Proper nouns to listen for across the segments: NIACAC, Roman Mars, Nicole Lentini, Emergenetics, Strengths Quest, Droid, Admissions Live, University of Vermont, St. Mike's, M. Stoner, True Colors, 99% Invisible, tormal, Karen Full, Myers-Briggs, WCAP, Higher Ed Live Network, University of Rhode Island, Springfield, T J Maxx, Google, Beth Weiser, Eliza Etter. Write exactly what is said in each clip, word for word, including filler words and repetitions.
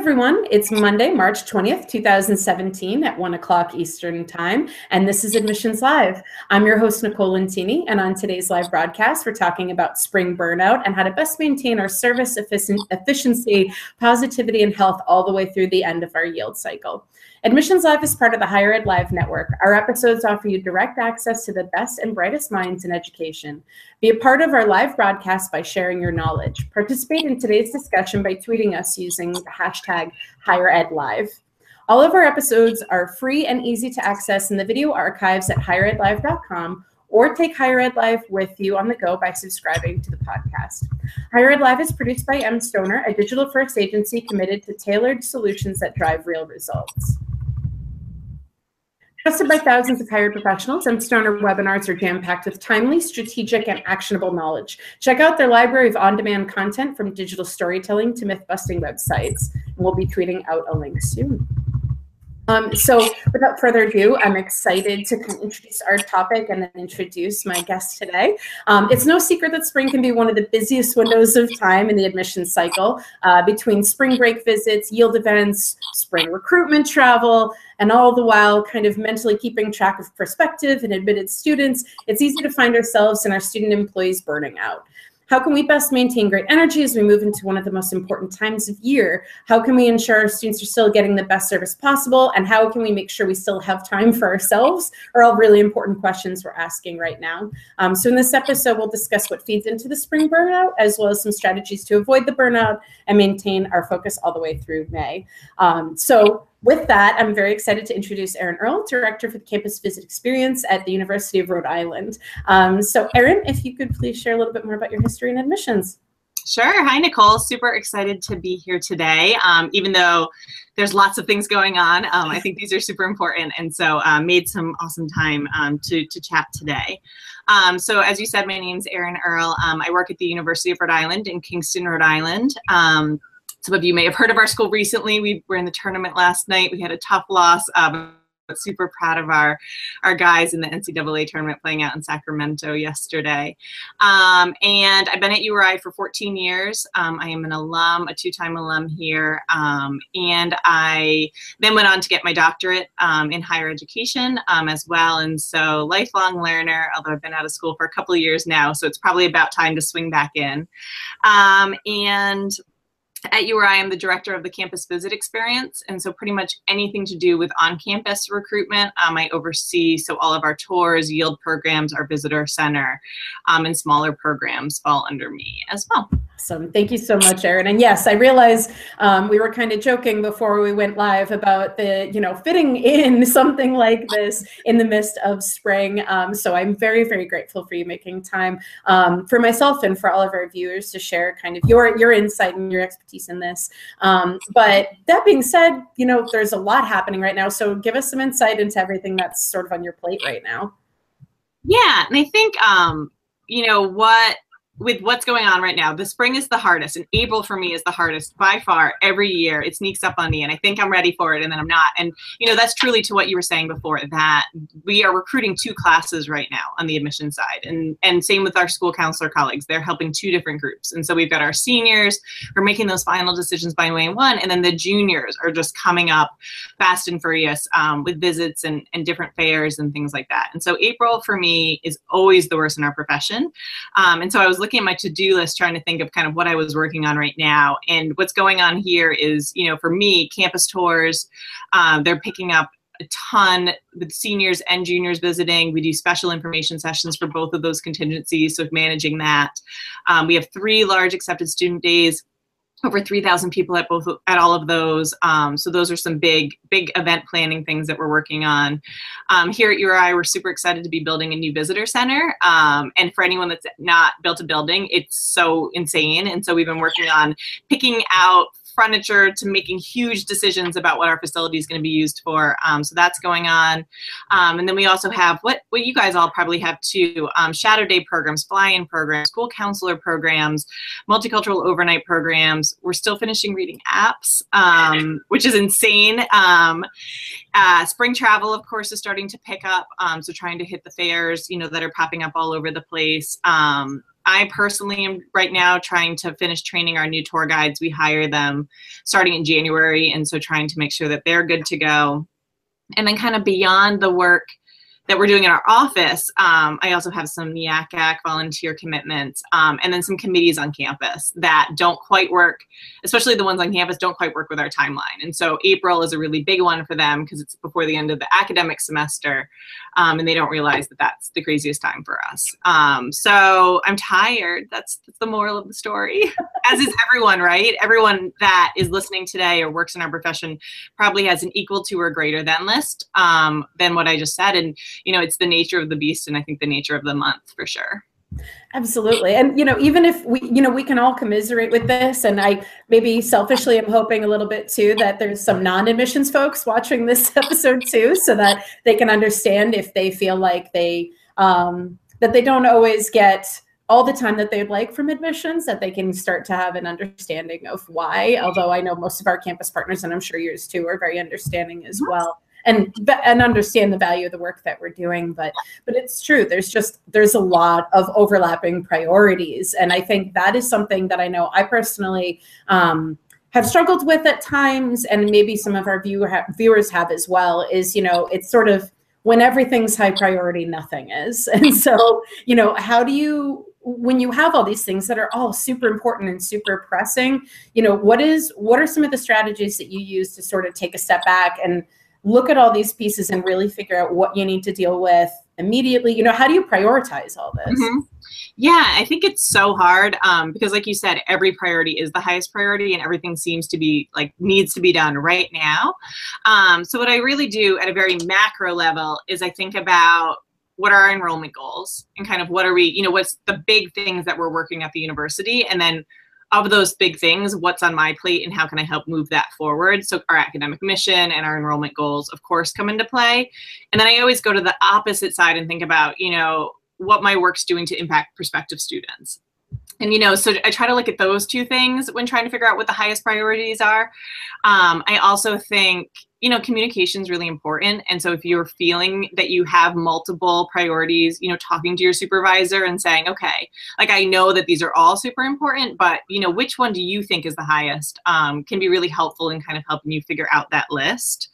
everyone. It's Monday, March twentieth, two thousand seventeen at one o'clock Eastern Time, and this is Admissions Live. I'm your host, Nicole Lentini, and on today's live broadcast, we're talking about spring burnout and how to best maintain our service efficiency, positivity, and health all the way through the end of our yield cycle. Admissions Live is part of the Higher Ed Live Network. Our episodes offer you direct access to the best and brightest minds in education. Be a part of our live broadcast by sharing your knowledge. Participate in today's discussion by tweeting us using the hashtag Higher Ed Live. All of our episodes are free and easy to access in the video archives at higher ed live dot com, or take Higher Ed Live with you on the go by subscribing to the podcast. Higher Ed Live is produced by M. Stoner, a digital first agency committed to tailored solutions that drive real results. Trusted by thousands of hired professionals, M. Stoner webinars are jam-packed with timely, strategic, and actionable knowledge. Check out their library of on-demand content from digital storytelling to myth-busting websites. And we'll be tweeting out a link soon. Um, so without further ado, I'm excited to introduce our topic and then introduce my guest today. Um, it's no secret that spring can be one of the busiest windows of time in the admissions cycle, uh, between spring break visits, yield events, spring recruitment travel, and all the while kind of mentally keeping track of prospective and admitted students. It's easy to find ourselves and our student employees burning out. How can we best maintain great energy as we move into one of the most important times of year? How can we ensure our students are still getting the best service possible? And how can we make sure we still have time for ourselves? Are all really important questions we're asking right now. Um, so in this episode, we'll discuss what feeds into the spring burnout, as well as some strategies to avoid the burnout and maintain our focus all the way through May. Um, so. With that, I'm very excited to introduce Erin Earl, Director for the Campus Visit Experience at the University of Rhode Island. Um, so Erin, if you could please share a little bit more about your history and admissions. Sure. Hi, Nicole. Super excited to be here today. Um, even though there's lots of things going on, um, I think these are super important, and so uh, made some awesome time um, to, to chat today. Um, so as you said, my name's Erin Earl. Um, I work at the University of Rhode Island in Kingston, Rhode Island. Um, Some of you may have heard of our school recently. We were in the tournament last night. We had a tough loss, um, but super proud of our, our guys in the N C double A tournament playing out in Sacramento yesterday. Um, and I've been at U R I for fourteen years. Um, I am an alum, a two-time alum here. Um, and I then went on to get my doctorate um, in higher education um, as well. And so lifelong learner, although I've been out of school for a couple of years now, so it's probably about time to swing back in. Um, and At U R I, I'm the director of the Campus Visit Experience, and so pretty much anything to do with on-campus recruitment, um, I oversee. So all of our tours, yield programs, our visitor center, um, and smaller programs fall under me as well. Awesome. Thank you so much, Erin. And yes, I realize um, we were kind of joking before we went live about the, you know, fitting in something like this in the midst of spring. Um, so I'm very, very grateful for you making time um, for myself and for all of our viewers to share kind of your, your insight and your expertise in this. Um, but that being said, you know, there's a lot happening right now. So give us some insight into everything that's sort of on your plate right now. Yeah. And I think, um, you know, what, with what's going on right now, the spring is the hardest, and April for me is the hardest by far every year. It sneaks up on me, and I think I'm ready for it, and then I'm not. And you know, that's truly to what you were saying before, that we are recruiting two classes right now on the admission side, and and same with our school counselor colleagues. They're helping two different groups, and so we've got our seniors who are making those final decisions by May one, and then the juniors are just coming up fast and furious um, with visits and and different fairs and things like that. And so April for me is always the worst in our profession, um, and so I was looking at my to-do list, trying to think of kind of what I was working on right now. And what's going on here is, you know, for me, campus tours, um, they're picking up a ton with seniors and juniors visiting. We do special information sessions for both of those contingencies, so managing that. Um, we have three large accepted student days, over three thousand people at both at all of those. Um, so those are some big, big event planning things that we're working on. Um, here at U R I, we're super excited to be building a new visitor center. Um, and for anyone that's not built a building, it's so insane. And so we've been working on picking out furniture to making huge decisions about what our facility is going to be used for. Um, so that's going on. Um, and then we also have what, what you guys all probably have too, um, Shadow Day programs, fly-in programs, school counselor programs, multicultural overnight programs. We're still finishing reading apps, um, which is insane. Um, uh, spring travel, of course, is starting to pick up. Um, so trying to hit the fairs, you know, that are popping up all over the place. Um, I personally am right now trying to finish training our new tour guides. We hire them starting in January, and so trying to make sure that they're good to go. And then kind of beyond the work that we're doing in our office, um, I also have some NIACAC volunteer commitments, um, and then some committees on campus that don't quite work, especially the ones on campus don't quite work with our timeline. And so April is a really big one for them because it's before the end of the academic semester, um, and they don't realize that that's the craziest time for us. Um, so I'm tired. That's, that's the moral of the story, as is everyone, right? Everyone that is listening today or works in our profession probably has an equal to or greater than list um, than what I just said. And you know, it's the nature of the beast, and I think the nature of the month for sure. Absolutely. And, you know, even if we, you know, we can all commiserate with this, and I maybe selfishly am hoping a little bit too that there's some non-admissions folks watching this episode too, so that they can understand if they feel like they, um, that they don't always get all the time that they'd like from admissions, that they can start to have an understanding of why, although I know most of our campus partners, and I'm sure yours too, are very understanding as well. And, and understand the value of the work that we're doing. But, but it's true, there's just, there's a lot of overlapping priorities. And I think that is something that I know I personally um, have struggled with at times, and maybe some of our viewer ha viewers have as well, is, you know, it's sort of when everything's high priority, nothing is. And so, you know, how do you, when you have all these things that are all super important and super pressing, you know, what is, what are some of the strategies that you use to sort of take a step back and look at all these pieces and really figure out what you need to deal with immediately? You know, how do you prioritize all this? Mm-hmm. Yeah, I think it's so hard um, because like you said, every priority is the highest priority, and everything seems to be like needs to be done right now. Um, so what I really do at a very macro level is I think about what are our enrollment goals, and kind of what are we, you know, what's the big things that we're working at the university, and then of those big things, what's on my plate and how can I help move that forward? So our academic mission and our enrollment goals, of course, come into play. And then I always go to the opposite side and think about, you know, what my work's doing to impact prospective students. And, you know, so I try to look at those two things when trying to figure out what the highest priorities are. Um, I also think, you know, communication is really important. And so if you're feeling that you have multiple priorities, you know, talking to your supervisor and saying, okay, like, I know that these are all super important, but, you know, which one do you think is the highest, um, can be really helpful in kind of helping you figure out that list.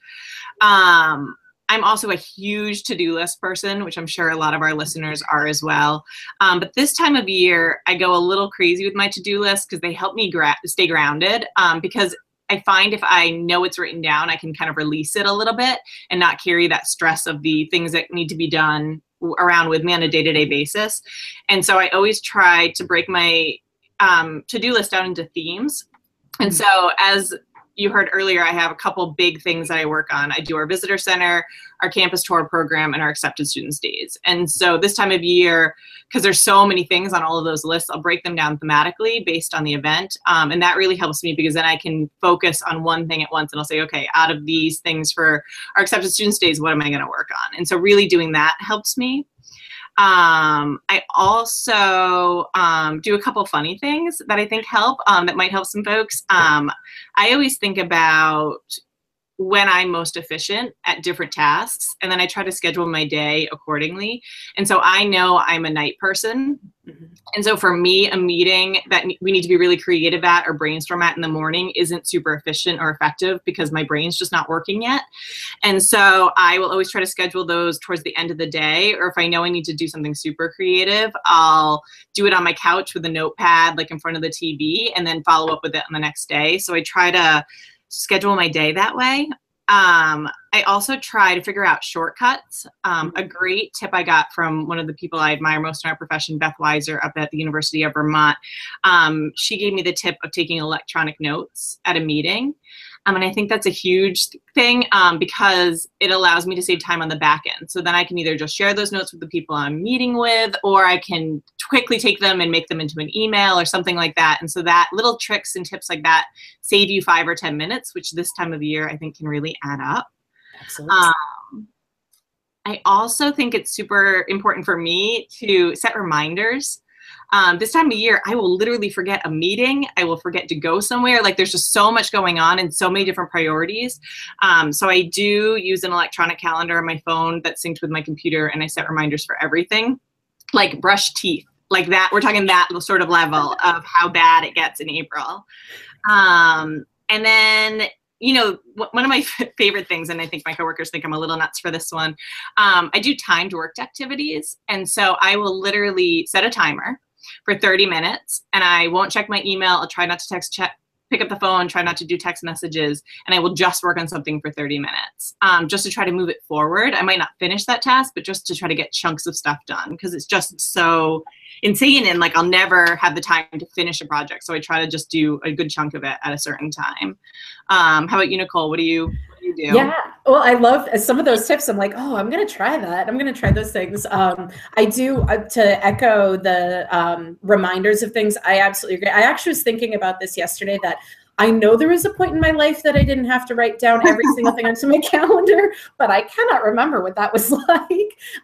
Um, I'm also a huge to-do list person, which I'm sure a lot of our listeners are as well. Um, but this time of year, I go a little crazy with my to-do list because they help me gra- stay grounded, um, because I find if I know it's written down, I can kind of release it a little bit and not carry that stress of the things that need to be done around with me on a day-to-day basis. And so I always try to break my um, to-do list down into themes. And so as you heard earlier, I have a couple big things that I work on. I do our visitor center, our campus tour program, and our accepted students days. And so this time of year, because there's so many things on all of those lists, I'll break them down thematically based on the event. Um, and that really helps me because then I can focus on one thing at once, and I'll say, okay, out of these things for our accepted students days, what am I gonna work on? And so really doing that helps me. Um, I also um, do a couple funny things that I think help, um, that might help some folks. Um, I always think about when I'm most efficient at different tasks, and then I try to schedule my day accordingly. And so I know I'm a night person. And so for me, a meeting that we need to be really creative at or brainstorm at in the morning isn't super efficient or effective because my brain's just not working yet. And so I will always try to schedule those towards the end of the day, or if I know I need to do something super creative, I'll do it on my couch with a notepad, like in front of the T V, and then follow up with it on the next day. So I try to schedule my day that way. Um, I also try to figure out shortcuts. Um, a great tip I got from one of the people I admire most in our profession, Beth Weiser, up at the University of Vermont. Um, she gave me the tip of taking electronic notes at a meeting. Um, and I think that's a huge thing um, because it allows me to save time on the back end. So then I can either just share those notes with the people I'm meeting with, or I can quickly take them and make them into an email or something like that. And so that little tricks and tips like that save you five or ten minutes, which this time of year I think can really add up. Absolutely. Um, I also think it's super important for me to set reminders. Um, this time of year, I will literally forget a meeting. I will forget to go somewhere. Like, there's just so much going on and so many different priorities. Um, so I do use an electronic calendar on my phone that's synced with my computer, and I set reminders for everything. Like brush teeth like that, we're talking that sort of level of how bad it gets in April. Um, and then, you know, one of my favorite things, and I think my coworkers think I'm a little nuts for this one, um, I do timed worked activities. And so I will literally set a timer for thirty minutes, and I won't check my email. I'll try not to text, check, pick up the phone, try not to do text messages, and I will just work on something for thirty minutes, um, just to try to move it forward. I might not finish that task, but just to try to get chunks of stuff done, because it's just so insane, and like I'll never have the time to finish a project, so I try to just do a good chunk of it at a certain time. Um, how about you, Nicole? What do you, what do you do? Yeah, well, I love some of those tips. I'm like, oh, I'm going to try that. I'm going to try those things. Um, I do, uh, to echo the um, reminders of things, I absolutely agree. I actually was thinking about this yesterday, that I know there was a point in my life that I didn't have to write down every single thing onto my calendar, but I cannot remember what that was like.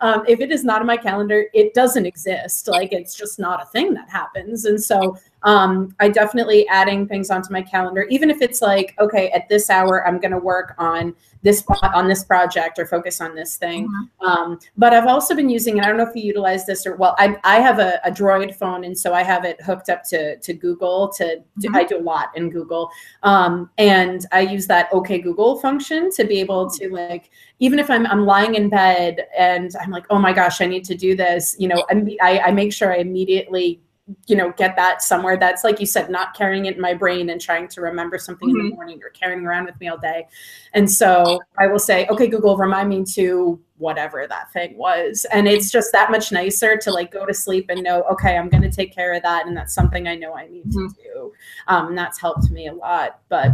Um, if it is not in my calendar, it doesn't exist. Like, it's just not a thing that happens. And so um, I definitely adding things onto my calendar, even if it's like, okay, at this hour, I'm going to work on this on this project or focus on this thing. Mm-hmm. Um, but I've also been using, and I don't know if you utilize this or, well, I, I have a, a Droid phone, and so I have it hooked up to, to Google. To mm-hmm. I do a lot in Google. Um, and I use that OK Google function to be able to, like, even if I'm, I'm lying in bed and I'm like, oh my gosh, I need to do this, you know, I, I make sure I immediately, you know, get that somewhere. That's, like you said, not carrying it in my brain and trying to remember something mm-hmm. in the morning or carrying around with me all day. And so I will say, okay, Google, remind me to whatever that thing was. And it's just that much nicer to, like, go to sleep and know, okay, I'm going to take care of that. And that's something I know I need mm-hmm. to do. Um, and that's helped me a lot. But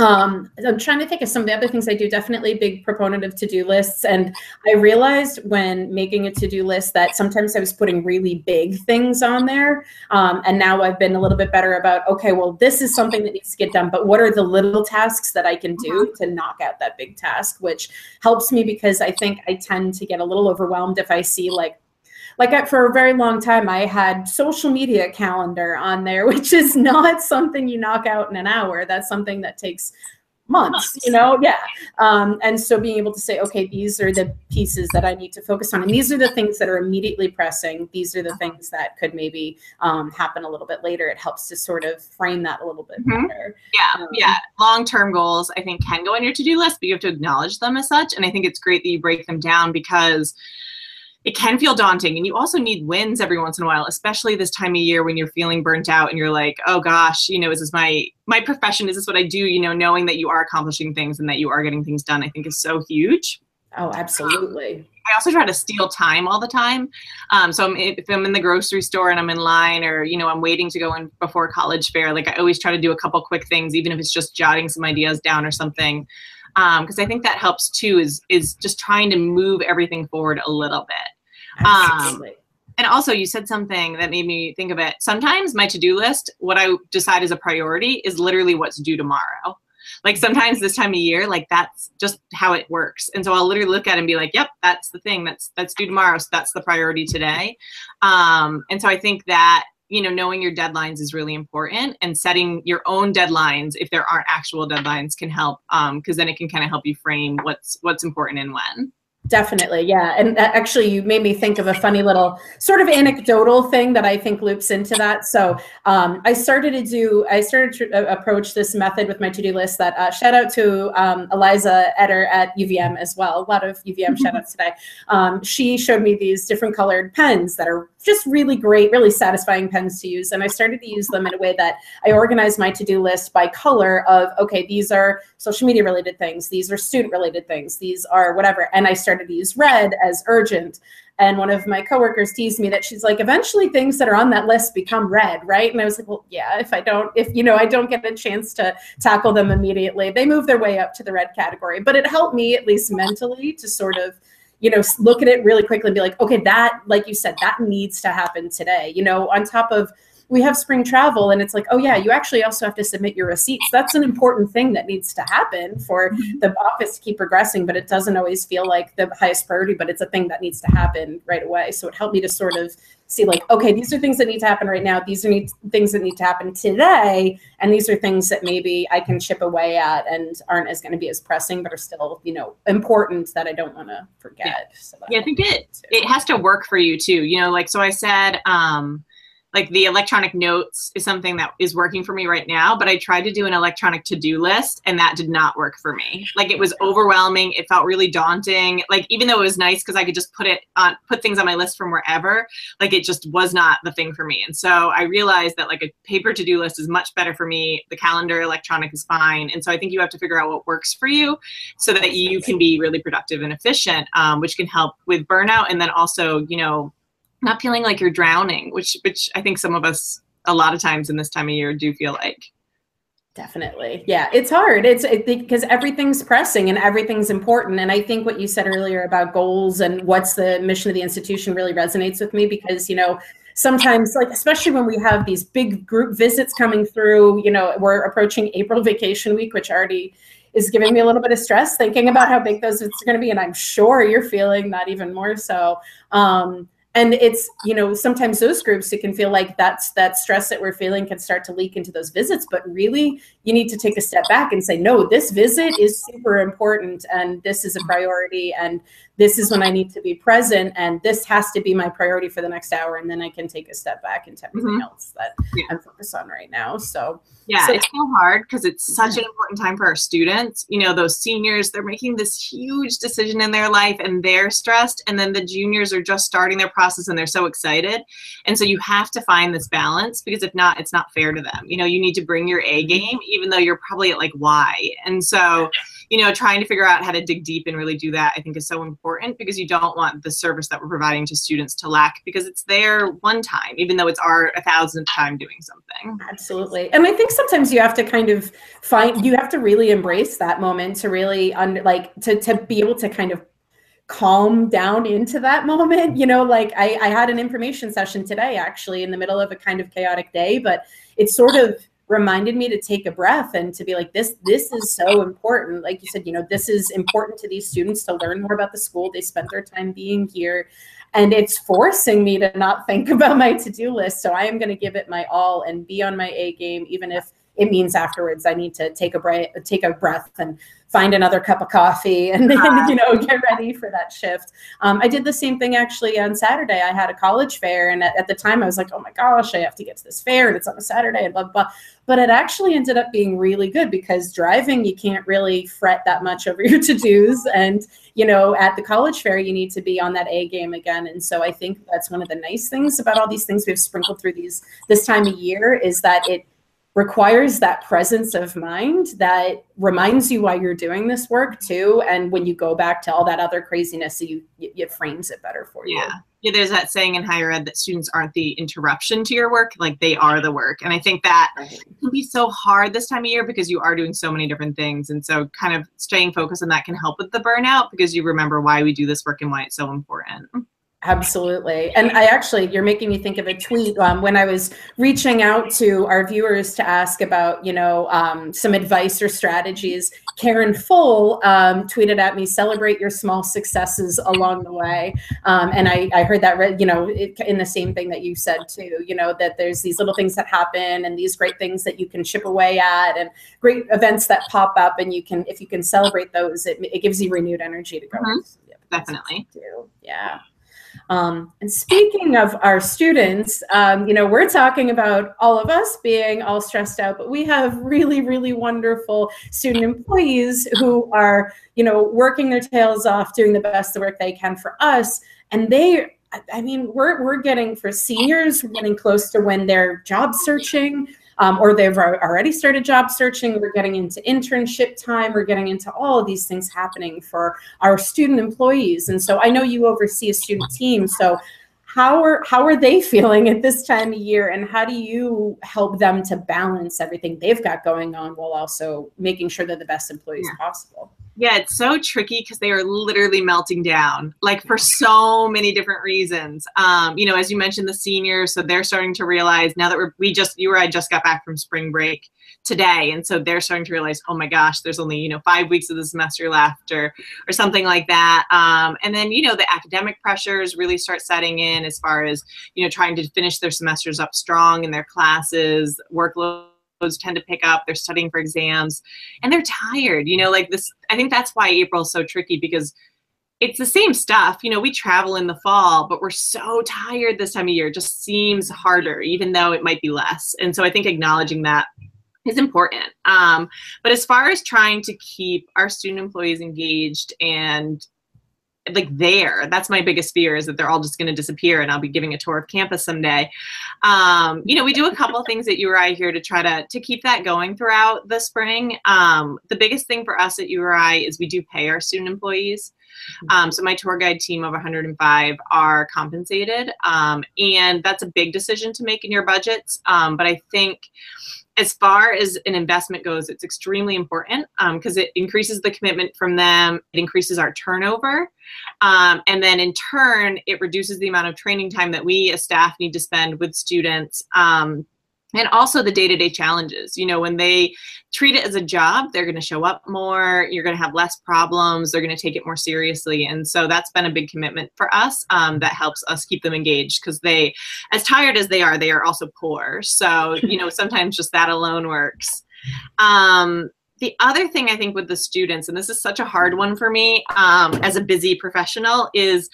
Um, I'm trying to think of some of the other things I do. Definitely big proponent of to-do lists. And I realized when making a to-do list that sometimes I was putting really big things on there. Um, and now I've been a little bit better about, okay, well, this is something that needs to get done, but what are the little tasks that I can do to knock out that big task, which helps me, because I think I tend to get a little overwhelmed if I see, like, Like for a very long time, I had social media calendar on there, which is not something you knock out in an hour. That's something that takes months, you know? Yeah. Um, and so being able to say, okay, these are the pieces that I need to focus on, and these are the things that are immediately pressing. These are the things that could maybe um, happen a little bit later. It helps to sort of frame that a little bit mm-hmm. better. Yeah, um, yeah. Long-term goals, I think, can go on your to-do list, but you have to acknowledge them as such. And I think it's great that you break them down, because it can feel daunting, and you also need wins every once in a while, especially this time of year when you're feeling burnt out and you're like, oh gosh, you know, is this my, my profession? Is this what I do? You know, knowing that you are accomplishing things and that you are getting things done, I think is so huge. Oh, absolutely. Um, I also try to steal time all the time. Um, so I'm, if I'm in the grocery store and I'm in line, or, you know, I'm waiting to go in before college fair, like I always try to do a couple quick things, even if it's just jotting some ideas down or something. Um, 'cause I think that helps too, is, is just trying to move everything forward a little bit. Absolutely. Um, and also you said something that made me think of it. Sometimes my to-do list, what I decide is a priority, is literally what's due tomorrow. Like sometimes this time of year, like that's just how it works. And so I'll literally look at it and be like, yep, that's the thing that's, that's due tomorrow. So that's the priority today. Um, and so I think that, you know, knowing your deadlines is really important, and setting your own deadlines, if there aren't actual deadlines, can help, um, because then it can kind of help you frame what's what's important and when. Definitely. Yeah. And actually, you made me think of a funny little sort of anecdotal thing that I think loops into that. So um, I started to do, I started to approach this method with my to-do list that uh, shout out to um, Eliza Etter at U V M as well. A lot of U V M shout outs today. Um, she showed me these different colored pens that are just really great, really satisfying pens to use. And I started to use them in a way that I organized my to-do list by color of, okay, these are social media related things. These are student related things. These are whatever. And I started to use red as urgent. And one of my coworkers teased me that she's like, eventually things that are on that list become red, right? And I was like, well, yeah, if I don't, if, you know, I don't get a chance to tackle them immediately, they move their way up to the red category. But it helped me, at least mentally, to sort of, you know, look at it really quickly and be like, okay, that, like you said, that needs to happen today. You know, on top of, we have spring travel, and it's like, oh yeah, you actually also have to submit your receipts. That's an important thing that needs to happen for the office to keep progressing, but it doesn't always feel like the highest priority, but it's a thing that needs to happen right away. So it helped me to sort of see like, okay, these are things that need to happen right now. These are need, things that need to happen today. And these are things that maybe I can chip away at and aren't as going to be as pressing, but are still, you know, important that I don't want to forget. Yeah. So yeah, I think it, it has to work for you too. You know, like, so I said, um, like the electronic notes is something that is working for me right now, but I tried to do an electronic to-do list and that did not work for me. Like it was overwhelming. It felt really daunting. Like, even though it was nice because I could just put it on, put things on my list from wherever, like it just was not the thing for me. And so I realized that like a paper to-do list is much better for me. The calendar electronic is fine. And so I think you have to figure out what works for you so that you can be really productive and efficient, um, which can help with burnout. And then also, you know, not feeling like you're drowning, which which I think some of us a lot of times in this time of year do feel like. Definitely. Yeah, it's hard. It's because it, everything's pressing and everything's important. And I think what you said earlier about goals and what's the mission of the institution really resonates with me because, you know, sometimes, like, especially when we have these big group visits coming through, you know, we're approaching April vacation week, which already is giving me a little bit of stress thinking about how big those are going to be. And I'm sure you're feeling that even more so. Um, And it's, you know, sometimes those groups, it can feel like that's that stress that we're feeling can start to leak into those visits. But really, you need to take a step back and say, no, this visit is super important. And this is a priority. And this is when I need to be present. And this has to be my priority for the next hour. And then I can take a step back into everything mm-hmm. else that yeah. I'm focused on right now. So, yeah, so, it's so hard because it's such an important time for our students. You know, those seniors, they're making this huge decision in their life and they're stressed. And then the juniors are just starting their process and they're so excited. And so you have to find this balance because if not, it's not fair to them. You know, you need to bring your A game, even though you're probably at like why. And so, you know, trying to figure out how to dig deep and really do that, I think is so important because you don't want the service that we're providing to students to lack because it's their one time, even though it's our a thousandth time doing something. Absolutely. And I think sometimes you have to kind of find, you have to really embrace that moment to really under, like to, to be able to kind of calm down into that moment. You know, like I, I had an information session today, actually, in the middle of a kind of chaotic day, but it sort of reminded me to take a breath and to be like, this, this is so important. Like you said, you know, this is important to these students to learn more about the school. They spent their time being here and it's forcing me to not think about my to-do list. So I am going to give it my all and be on my A game, even if it means afterwards I need to take a break, take a breath and find another cup of coffee and, and you know, get ready for that shift. Um, I did the same thing actually on Saturday. I had a college fair and at, at the time I was like, oh my gosh, I have to get to this fair and it's on a Saturday and blah, blah, blah. But it actually ended up being really good because driving, you can't really fret that much over your to-dos. And, you know, at the college fair, you need to be on that A game again. And so I think that's one of the nice things about all these things we've sprinkled through these this time of year is that it requires that presence of mind that reminds you why you're doing this work too. And when you go back to all that other craziness, so you, you, it frames it better for you. Yeah. Yeah, there's that saying in higher ed that students aren't the interruption to your work, like they are the work. And I think that can be so hard this time of year because you are doing so many different things. And so kind of staying focused on that can help with the burnout because you remember why we do this work and why it's so important. Absolutely. And I actually, you're making me think of a tweet um, when I was reaching out to our viewers to ask about, you know, um, some advice or strategies. Karen Full um, tweeted at me, celebrate your small successes along the way. Um, and I, I heard that, re- you know, it, in the same thing that you said too, you know, that there's these little things that happen and these great things that you can chip away at and great events that pop up. And you can, if you can celebrate those, it, it gives you renewed energy to go. Mm-hmm. Yeah, definitely. Yeah. Um, and speaking of our students, um, you know, we're talking about all of us being all stressed out, but we have really, really wonderful student employees who are, you know, working their tails off, doing the best the work they can for us. And they, I mean, we're, we're getting for seniors, we're getting close to when they're job searching. Um, or they've already started job searching, we're getting into internship time, we're getting into all of these things happening for our student employees. And so I know you oversee a student team, so how are how are they feeling at this time of year and how do you help them to balance everything they've got going on while also making sure they're the best employees yeah. possible? Yeah, it's so tricky because they are literally melting down, like for so many different reasons. Um, you know, as you mentioned, the seniors, so they're starting to realize now that we're, we just, you or I just got back from spring break today. And so they're starting to realize, oh my gosh, there's only, you know, five weeks of the semester left or, or something like that. Um, and then, you know, the academic pressures really start setting in as far as, you know, trying to finish their semesters up strong in their classes, workload. Those tend to pick up, they're studying for exams, and they're tired, you know, like this, I think that's why April's so tricky, because it's the same stuff, you know, we travel in the fall, but we're so tired this time of year, it just seems harder, even though it might be less, and so I think acknowledging that is important. Um, but as far as trying to keep our student employees engaged and like there, that's my biggest fear is that they're all just going to disappear and I'll be giving a tour of campus someday. Um, you know, we do a couple of things at U R I here to try to, to keep that going throughout the spring. Um, the biggest thing for us at U R I is we do pay our student employees. Um, so my tour guide team of one hundred and five are compensated. Um, and that's a big decision to make in your budgets. Um, but I think as far as an investment goes, it's extremely important because um, it increases the commitment from them, it increases our turnover, um, and then in turn, it reduces the amount of training time that we as staff need to spend with students. Um, And also the day-to-day challenges, you know, when they treat it as a job, they're going to show up more, you're going to have less problems, they're going to take it more seriously. And so that's been a big commitment for us um, that helps us keep them engaged because they, as tired as they are, they are also poor. So, you know, sometimes just that alone works. Um, The other thing I think with the students, and this is such a hard one for me um, as a busy professional, is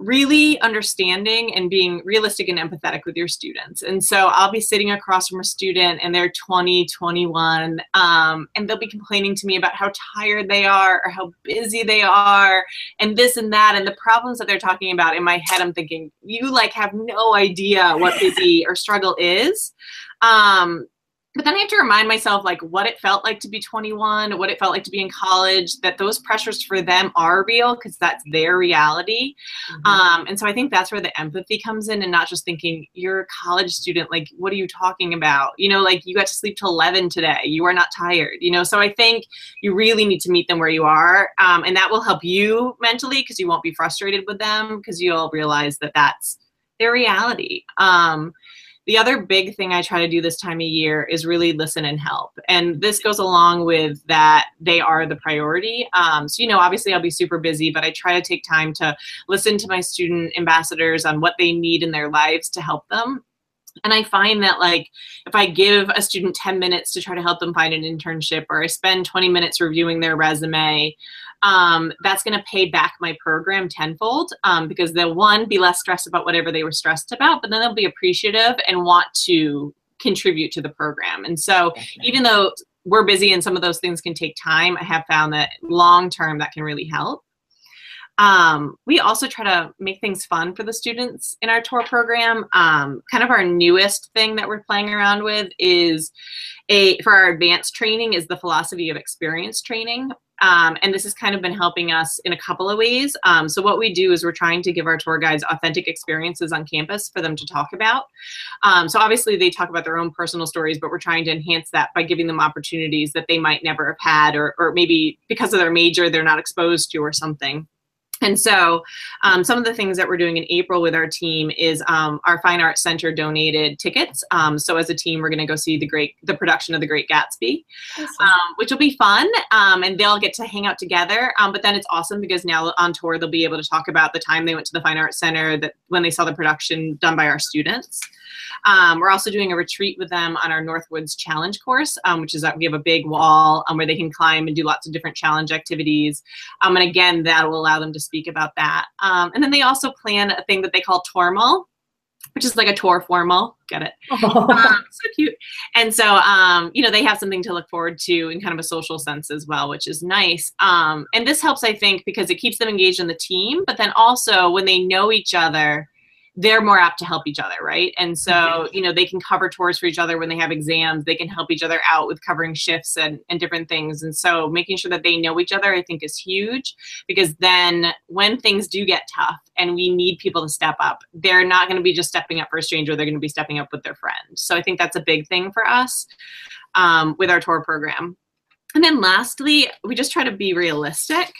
really understanding and being realistic and empathetic with your students. And so I'll be sitting across from a student and they're twenty, twenty-one, um, and they'll be complaining to me about how tired they are or how busy they are and this and that and the problems that they're talking about. In my head, I'm thinking, you like have no idea what busy or struggle is. Um, But then I have to remind myself like what it felt like to be twenty-one, what it felt like to be in college, that those pressures for them are real because that's their reality. Mm-hmm. Um, and so I think that's where the empathy comes in and not just thinking you're a college student, like what are you talking about? You know, like you got to sleep till eleven today, you are not tired, you know? So I think you really need to meet them where you are um, and that will help you mentally because you won't be frustrated with them because you'll realize that that's their reality. Um, The other big thing I try to do this time of year is really listen and help. And this goes along with that they are the priority. Um, so, you know, obviously I'll be super busy, but I try to take time to listen to my student ambassadors on what they need in their lives to help them. And I find that like, if I give a student ten minutes to try to help them find an internship or I spend twenty minutes reviewing their resume, um, that's going to pay back my program tenfold um, because they'll, one, be less stressed about whatever they were stressed about, but then they'll be appreciative and want to contribute to the program. And so even though we're busy and some of those things can take time, I have found that long-term that can really help. Um, we also try to make things fun for the students in our tour program. Um, kind of our newest thing that we're playing around with is a, for our advanced training is the philosophy of experience training. Um, and this has kind of been helping us in a couple of ways. Um, so what we do is we're trying to give our tour guides authentic experiences on campus for them to talk about. Um, so obviously they talk about their own personal stories, but we're trying to enhance that by giving them opportunities that they might never have had, or, or maybe because of their major, they're not exposed to or something. And so um, some of the things that we're doing in April with our team is um, our Fine Arts Center donated tickets. Um, so as a team, we're going to go see the great the production of The Great Gatsby, awesome. um, which will be fun. Um, and they'll get to hang out together. Um, but then it's awesome because now on tour, they'll be able to talk about the time they went to the Fine Arts Center, that when they saw the production done by our students. Um, we're also doing a retreat with them on our Northwoods Challenge course, um, which is that we have a big wall um, where they can climb and do lots of different challenge activities. Um, and again, that will allow them to speak about that. Um, and then they also plan a thing that they call Tormal, which is like a tour formal. Get it? Oh. Um, so cute. And so, um, you know, they have something to look forward to in kind of a social sense as well, which is nice. Um, and this helps, I think, because it keeps them engaged in the team, but then also when they know each other, they're more apt to help each other, right? And so, you know, they can cover tours for each other when they have exams. They can help each other out with covering shifts and, and different things. And so making sure that they know each other, I think, is huge, because then when things do get tough and we need people to step up, they're not going to be just stepping up for a stranger. They're going to be stepping up with their friend. So I think that's a big thing for us um, with our tour program. And then lastly, we just try to be realistic.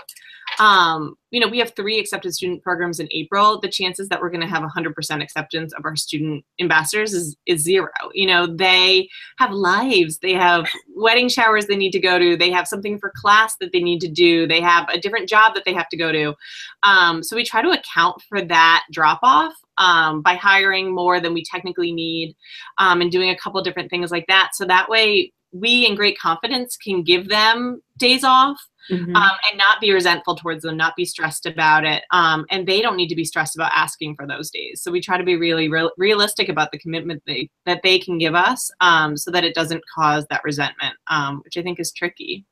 Um, you know, we have three accepted student programs in April. The chances that we're going to have one hundred percent acceptance of our student ambassadors is, is zero. You know, they have lives. They have wedding showers they need to go to. They have something for class that they need to do. They have a different job that they have to go to. Um, so we try to account for that drop-off um, by hiring more than we technically need um, and doing a couple different things like that. So that way we, in great confidence, can give them days off. Mm-hmm. um, and not be resentful towards them, not be stressed about it. Um, and they don't need to be stressed about asking for those days. So we try to be really real realistic about the commitment they, that they can give us um, so that it doesn't cause that resentment, um, which I think is tricky.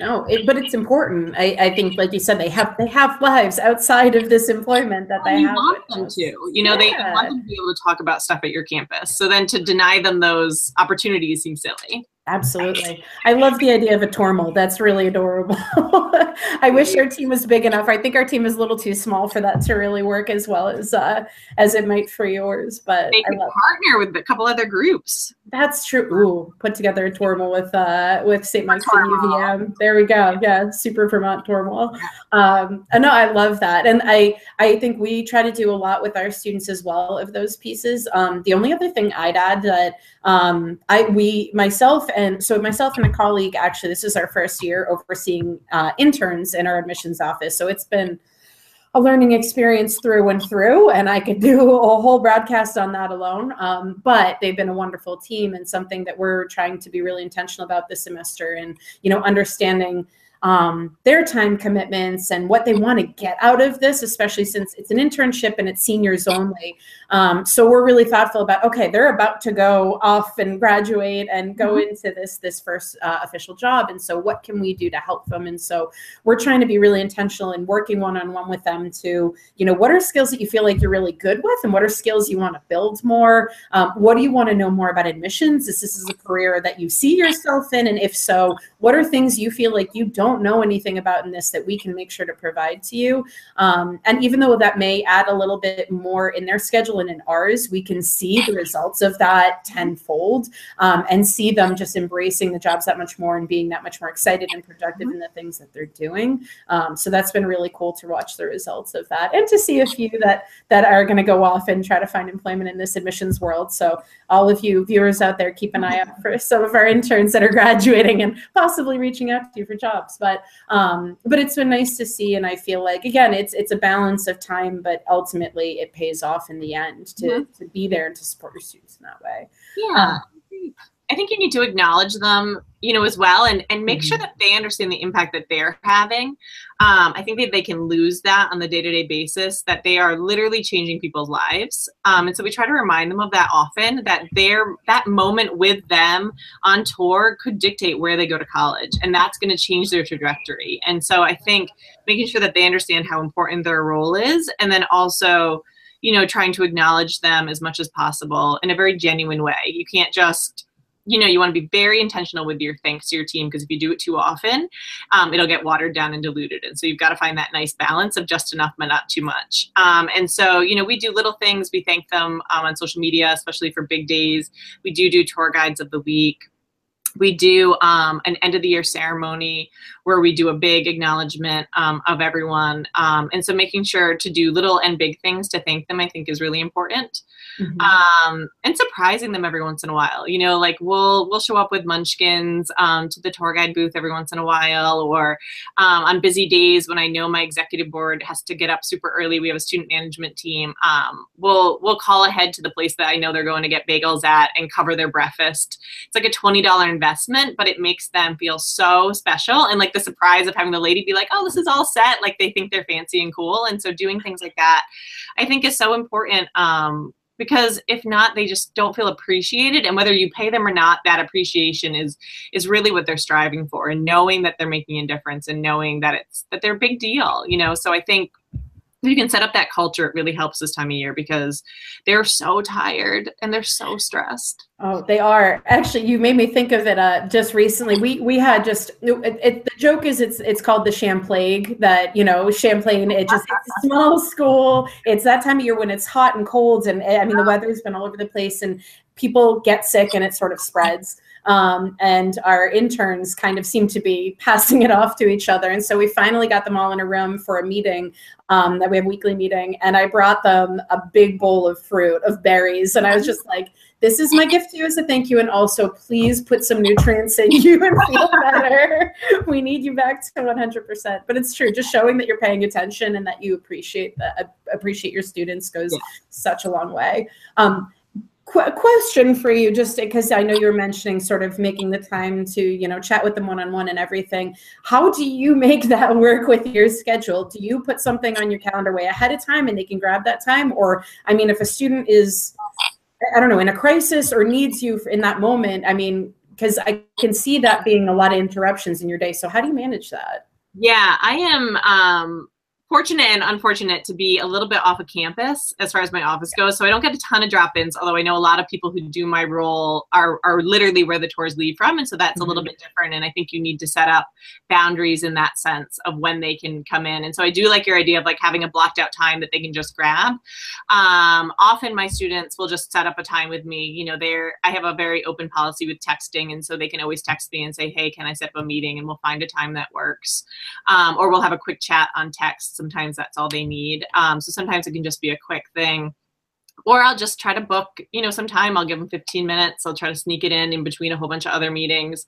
No, it, but it's important. I, I think, like you said, they have they have lives outside of this employment that they have. You want them to. You know, they want them to be able to talk about stuff at your campus. So then to deny them those opportunities seems silly. Absolutely. I love the idea of a tormal. That's really adorable. I wish our team was big enough. I think our team is a little too small for that to really work as well as uh, as it might for yours. But they can partner with a couple other groups. That's true. Ooh, put together a tormal with uh, with Saint Mike's and U V M. There we go. Yeah, Super Vermont tormal. Um, no, I love that, and I I think we try to do a lot with our students as well of those pieces. Um, the only other thing I'd add that um, I we myself. And so myself and a colleague, actually, this is our first year overseeing uh, interns in our admissions office. So it's been a learning experience through and through, and I could do a whole broadcast on that alone. Um, but they've been a wonderful team and something that we're trying to be really intentional about this semester and, you know, understanding um, their time commitments and what they want to get out of this, especially since it's an internship and it's seniors only. Um, so we're really thoughtful about, okay, they're about to go off and graduate and go mm-hmm. into this, this first uh, official job. And so what can we do to help them? And so we're trying to be really intentional in working one-on-one with them to, you know, what are skills that you feel like you're really good with and what are skills you want to build more? Um, what do you want to know more about admissions? Is this is a career that you see yourself in? And if so, what are things you feel like you don't don't know anything about in this that we can make sure to provide to you. Um, and even though that may add a little bit more in their schedule and in ours, we can see the results of that tenfold um, and see them just embracing the jobs that much more and being that much more excited and productive in the things that they're doing. Um, so that's been really cool to watch the results of that and to see a few that, that are going to go off and try to find employment in this admissions world. So all of you viewers out there, keep an eye out for some of our interns that are graduating and possibly reaching out to you for jobs. But um, but it's been nice to see, and I feel like again, it's it's a balance of time, but ultimately it pays off in the end to mm-hmm. to be there and to support your students in that way. Yeah, um, I think you need to acknowledge them, you know, as well, and and make mm-hmm. sure that they understand the impact that they're having. Um, I think that they can lose that on the day-to-day basis, that they are literally changing people's lives, um, and so we try to remind them of that often. That their that moment with them on tour could dictate where they go to college, and that's going to change their trajectory. And so I think making sure that they understand how important their role is, and then also, you know, trying to acknowledge them as much as possible in a very genuine way. You can't just you know, you want to be very intentional with your thanks to your team, because if you do it too often, um, it'll get watered down and diluted. And so you've got to find that nice balance of just enough, but not too much. Um, and so, you know, we do little things. We thank them um, on social media, especially for big days. We do do tour guides of the week. We do um, an end of the year ceremony where we do a big acknowledgement um, of everyone. Um, and so making sure to do little and big things to thank them, I think, is really important. Mm-hmm. Um, and surprising them every once in a while, you know, like we'll, we'll show up with munchkins um, to the tour guide booth every once in a while, or um, on busy days when I know my executive board has to get up super early, we have a student management team. Um, we'll, we'll call ahead to the place that I know they're going to get bagels at and cover their breakfast. It's like a twenty dollar investment. Investment, but it makes them feel so special, and like the surprise of having the lady be like, oh, this is all set, like they think they're fancy and cool. And so doing things like that, I think, is so important, um, because if not, they just don't feel appreciated, and whether you pay them or not, that appreciation is is really what they're striving for, and knowing that they're making a difference and knowing that it's that they're a big deal, you know. So I think if you can set up that culture, it really helps this time of year, because they're so tired and they're so stressed. Oh, they are. Actually, you made me think of it uh, just recently. We we had just it, it, the joke is it's it's called the Champlain, that, you know, Champlain. It just it's a small school. It's that time of year when it's hot and cold, and I mean the weather's been all over the place, and people get sick, and it sort of spreads. Um, and our interns kind of seemed to be passing it off to each other. And so we finally got them all in a room for a meeting um, that we have weekly meeting. And I brought them a big bowl of fruit, of berries. And I was just like, this is my gift to you as a thank you. And also, please put some nutrients in you and feel better. We need you back to one hundred percent. But it's true. Just showing that you're paying attention and that you appreciate that, appreciate your students goes yeah. such a long way. Um, Qu- question for you, just because I know you were mentioning sort of making the time to, you know, chat with them one-on-one and everything. How do you make that work with your schedule? Do you put something on your calendar way ahead of time and they can grab that time? Or, I mean, if a student is, I don't know, in a crisis or needs you in that moment, I mean, because I can see that being a lot of interruptions in your day. So how do you manage that? Yeah, I am um fortunate and unfortunate to be a little bit off of campus as far as my office goes. So I don't get a ton of drop-ins, although I know a lot of people who do my role are, are literally where the tours lead from. And so that's mm-hmm. a little bit different. And I think you need to set up boundaries in that sense of when they can come in. And so I do like your idea of like having a blocked out time that they can just grab. Um, often my students will just set up a time with me. You know, they're, I have a very open policy with texting. And so they can always text me and say, hey, can I set up a meeting? And we'll find a time that works. Um, or we'll have a quick chat on text. Sometimes that's all they need. Um, so sometimes it can just be a quick thing. Or I'll just try to book, you know, some time. I'll give them fifteen minutes. I'll try to sneak it in in between a whole bunch of other meetings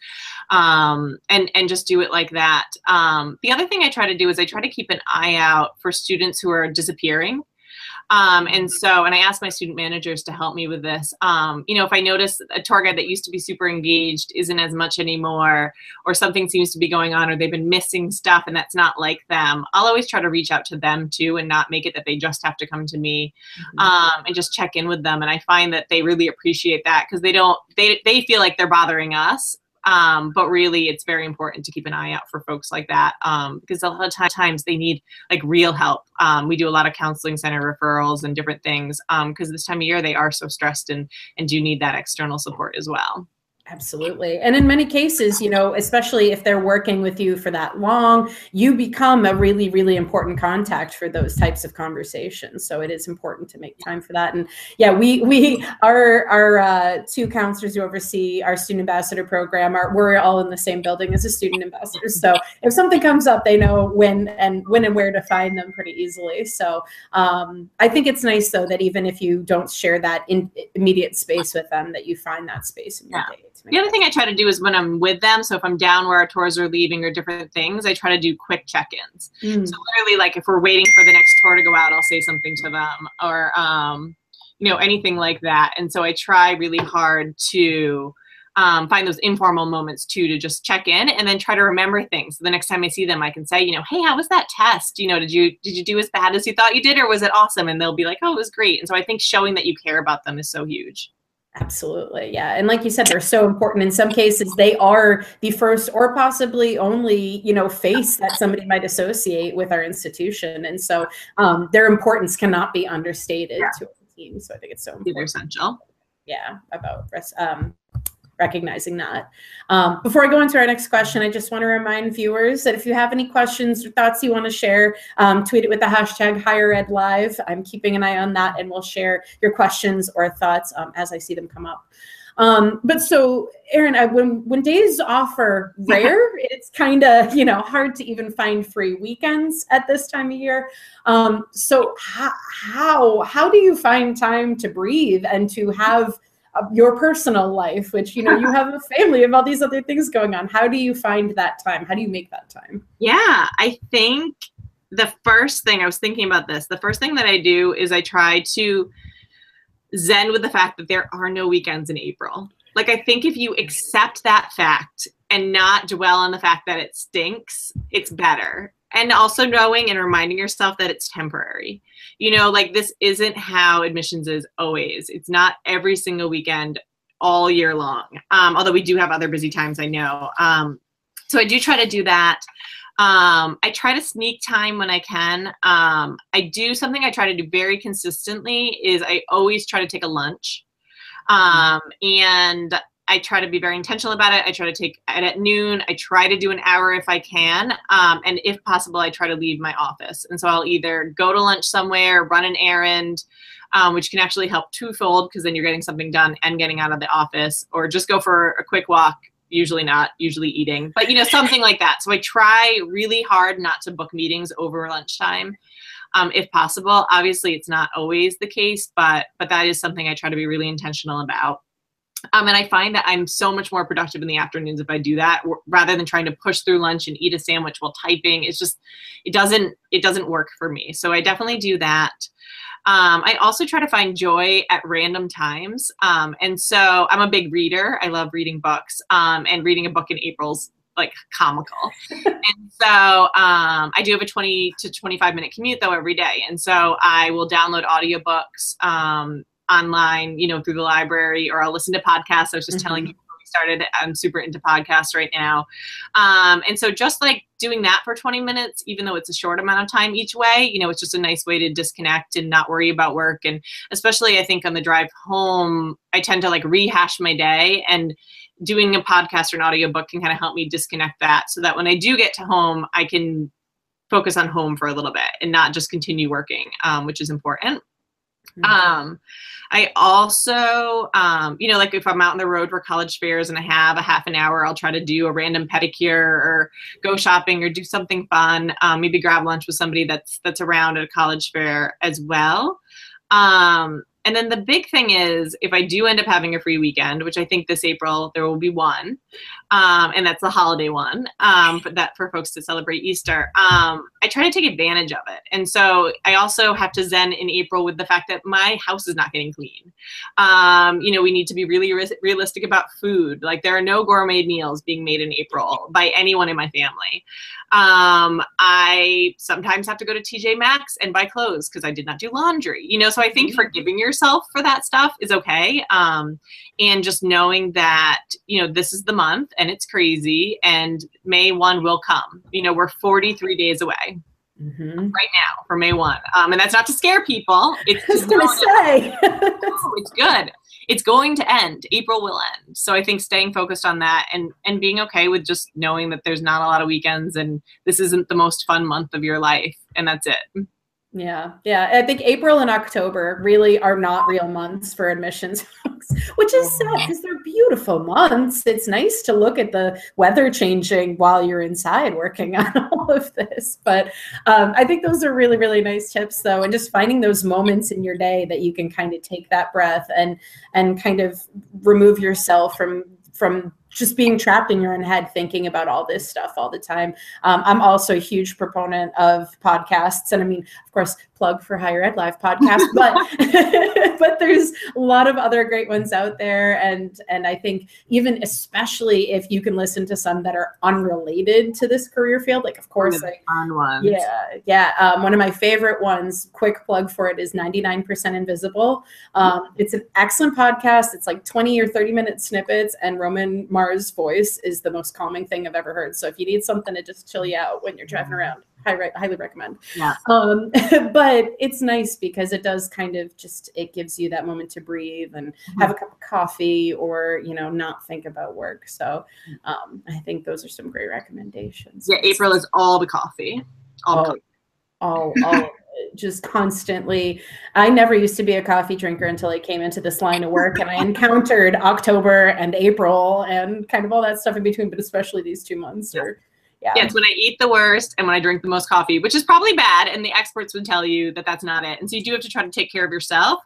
um, and, and just do it like that. Um, the other thing I try to do is I try to keep an eye out for students who are disappearing. Um, and so, and I asked my student managers to help me with this. Um, you know, if I notice a tour guide that used to be super engaged isn't as much anymore, or something seems to be going on, or they've been missing stuff and that's not like them, I'll always try to reach out to them too and not make it that they just have to come to me, mm-hmm. um, and just check in with them. And I find that they really appreciate that because they don't, they, they feel like they're bothering us. Um, but really, it's very important to keep an eye out for folks like that um, because a lot of times they need like real help. Um, we do a lot of counseling center referrals and different things because um, this time of year they are so stressed and, and do need that external support as well. Absolutely. And in many cases, you know, especially if they're working with you for that long, you become a really, really important contact for those types of conversations. So it is important to make time for that. And yeah, we we our, our uh, two counselors who oversee our student ambassador program, are we're all in the same building as a student ambassador. So if something comes up, they know when and when and where to find them pretty easily. So um, I think it's nice, though, that even if you don't share that in immediate space with them, that you find that space in your yeah. day. The other thing I try to do is when I'm with them, so if I'm down where our tours are leaving or different things, I try to do quick check-ins. Mm. So literally, like, if we're waiting for the next tour to go out, I'll say something to them or, um, you know, anything like that. And so I try really hard to um, find those informal moments, too, to just check in and then try to remember things. So the next time I see them, I can say, you know, hey, how was that test? You know, did you did you do as bad as you thought you did, or was it awesome? And they'll be like, oh, it was great. And so I think showing that you care about them is so huge. Absolutely. Yeah. And like you said, they're so important. In some cases, they are the first or possibly only, you know, face that somebody might associate with our institution. And so um, their importance cannot be understated yeah. to our team. So I think it's so important. They're essential. Yeah. About um, recognizing that. Um, before I go into our next question, I just want to remind viewers that if you have any questions or thoughts you want to share, um, tweet it with the hashtag Higher Ed Live. I'm keeping an eye on that and we'll share your questions or thoughts um, as I see them come up. Um, but so, Erin, I, when, when days off are rare, it's kind of, you know, hard to even find free weekends at this time of year. Um, so how, how, how do you find time to breathe and to have your personal life, which, you know, you have a family and all these other things going on? How do you find that time? How do you make that time? Yeah, I think the first thing I was thinking about this, the first thing that I do is I try to zen with the fact that there are no weekends in April. Like, I think if you accept that fact and not dwell on the fact that it stinks, it's better. And also knowing and reminding yourself that it's temporary. You know, like, this isn't how admissions is always. It's not every single weekend all year long. Um, although we do have other busy times, I know. Um, so I do try to do that. Um, I try to sneak time when I can. Um, I do something I try to do very consistently is I always try to take a lunch. Um, and I try to be very intentional about it. I try to take it at noon. I try to do an hour if I can. Um, and if possible, I try to leave my office. And so I'll either go to lunch somewhere, run an errand, um, which can actually help twofold because then you're getting something done and getting out of the office, or just go for a quick walk. Usually not, usually eating, but you know, something like that. So I try really hard not to book meetings over lunchtime. Um, if possible, obviously it's not always the case, but, but that is something I try to be really intentional about. Um, and I find that I'm so much more productive in the afternoons if I do that, rather than trying to push through lunch and eat a sandwich while typing. It's just, it doesn't, it doesn't work for me. So I definitely do that. Um, I also try to find joy at random times. Um, and so I'm a big reader. I love reading books, um, and reading a book in April's like comical. And so um, I do have a twenty to twenty-five minute commute though every day. And so I will download audiobooks um, online, you know, through the library, or I'll listen to podcasts. I was just mm-hmm. telling you before we started, I'm super into podcasts right now. Um, and so just like doing that for twenty minutes, even though it's a short amount of time each way, you know, it's just a nice way to disconnect and not worry about work. And especially I think on the drive home, I tend to like rehash my day, and doing a podcast or an audiobook can kind of help me disconnect that, so that when I do get to home, I can focus on home for a little bit and not just continue working, um, which is important. Mm-hmm. Um, I also, um, you know, like if I'm out on the road for college fairs and I have a half an hour, I'll try to do a random pedicure or go shopping or do something fun. Um, maybe grab lunch with somebody that's, that's around at a college fair as well. Um, and then the big thing is if I do end up having a free weekend, which I think this April there will be one, um, and that's the holiday one, um, but that for folks to celebrate Easter, um, I try to take advantage of it. And so I also have to zen in April with the fact that my house is not getting clean. Um, you know, we need to be really re realistic about food. Like there are no gourmet meals being made in April by anyone in my family. Um, I sometimes have to go to T J Maxx and buy clothes because I did not do laundry, you know, so I think forgiving yourself for that stuff is okay. Um, and just knowing that, you know, this is the month and it's crazy and May first will come. You know, we're forty-three days away mm-hmm. right now for May first. Um, and that's not to scare people. It's I was gonna say. No, it's good. It's going to end. April will end. So I think staying focused on that and, and being okay with just knowing that there's not a lot of weekends and this isn't the most fun month of your life. And that's it. Yeah. Yeah. I think April and October really are not real months for admissions, which is sad because they're beautiful months. It's nice to look at the weather changing while you're inside working on all of this. But um, I think those are really, really nice tips, though. And just finding those moments in your day that you can kind of take that breath and and kind of remove yourself from from just being trapped in your own head, thinking about all this stuff all the time. Um, I'm also a huge proponent of podcasts. And I mean, of course, plug for Higher Ed Live podcast, but, but there's a lot of other great ones out there. And, and I think even especially if you can listen to some that are unrelated to this career field, like of course, like, fun ones. yeah, yeah. Um, one of my favorite ones, quick plug for it, is ninety-nine percent Invisible. Um, it's an excellent podcast. It's like twenty or thirty minute snippets, and Roman Mars Mars voice is the most calming thing I've ever heard. So if you need something to just chill you out when you're driving around, I re highly recommend. Yeah. Um, but it's nice because it does kind of just, it gives you that moment to breathe and mm-hmm. have a cup of coffee or, you know, not think about work. So um, I think those are some great recommendations. Yeah, April is all the coffee. All, all coffee. All, all just constantly. I never used to be a coffee drinker until I came into this line of work and I encountered October and April and kind of all that stuff in between, but especially these two months. Yeah. Or, yeah. yeah, it's when I eat the worst and when I drink the most coffee, which is probably bad. And the experts would tell you that that's not it. And so you do have to try to take care of yourself.